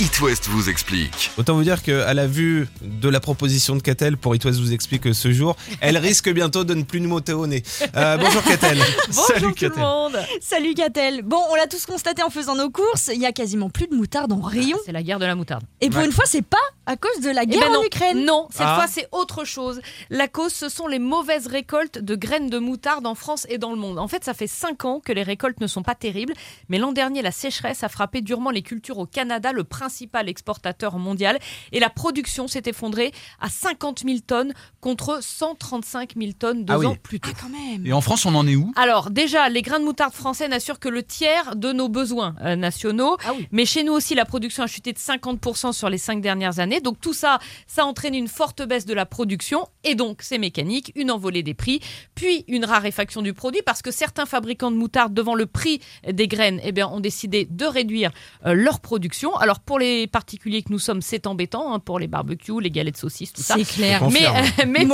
Hit West vous explique. Autant vous dire qu'à la vue de la proposition de Katell pour Hit West vous explique ce jour, elle risque bientôt de ne plus nous m'ôter au nez. Bonjour Katell. Bonjour Salut tout Katell. Le monde. Salut Katell. Bon, on l'a tous constaté en faisant nos courses, il n'y a quasiment plus de moutarde en rayon. C'est la guerre de la moutarde. Et pour une fois, c'est pas à cause de la guerre en Ukraine. Non, cette fois c'est autre chose. La cause, ce sont les mauvaises récoltes de graines de moutarde en France et dans le monde. En fait, ça fait 5 ans que les récoltes ne sont pas terribles, mais l'an dernier, la sécheresse a frappé durement les cultures au Canada, le principal exportateur mondial, et la production s'est effondrée à 50 000 tonnes contre 135 000 tonnes 2 ans plus tôt. Ah, quand même. Et en France, on en est où ? Alors déjà, les grains de moutarde français n'assurent que le tiers de nos besoins nationaux, mais chez nous aussi, la production a chuté de 50% sur les 5 dernières années, donc tout ça entraîne une forte baisse de la production, et donc c'est mécanique, une envolée des prix, puis une raréfaction du produit, parce que certains fabricants de moutarde, devant le prix des graines, ont décidé de réduire leur production. Alors pour les particuliers que nous sommes, c'est embêtant, pour les barbecues, les galettes saucisses, tout ça. C'est clair. Mais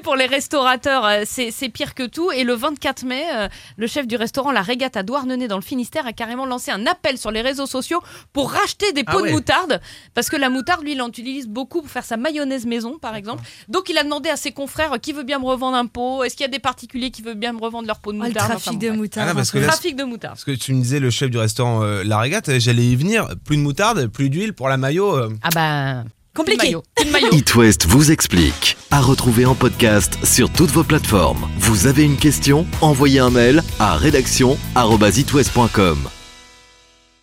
pour les restaurateurs, c'est pire que tout. Et le 24 mai, le chef du restaurant La Régate à Douarnenez dans le Finistère a carrément lancé un appel sur les réseaux sociaux pour racheter des pots de moutarde, parce que la moutarde, lui, il en utilise beaucoup pour faire sa mayonnaise maison, par exemple. Donc il a demandé à ses confrères qui veut bien me revendre un pot. Est-ce qu'il y a des particuliers qui veulent bien me revendre leur pot de moutarde ? Le trafic de moutarde. Parce que tu me disais le chef du restaurant La Régate, j'allais y venir. Plus de moutarde, plus d'huile pour la mayo. Compliqué. Hit West vous explique. À retrouver en podcast sur toutes vos plateformes. Vous avez une question ? Envoyez un mail à rédaction@hitwest.com.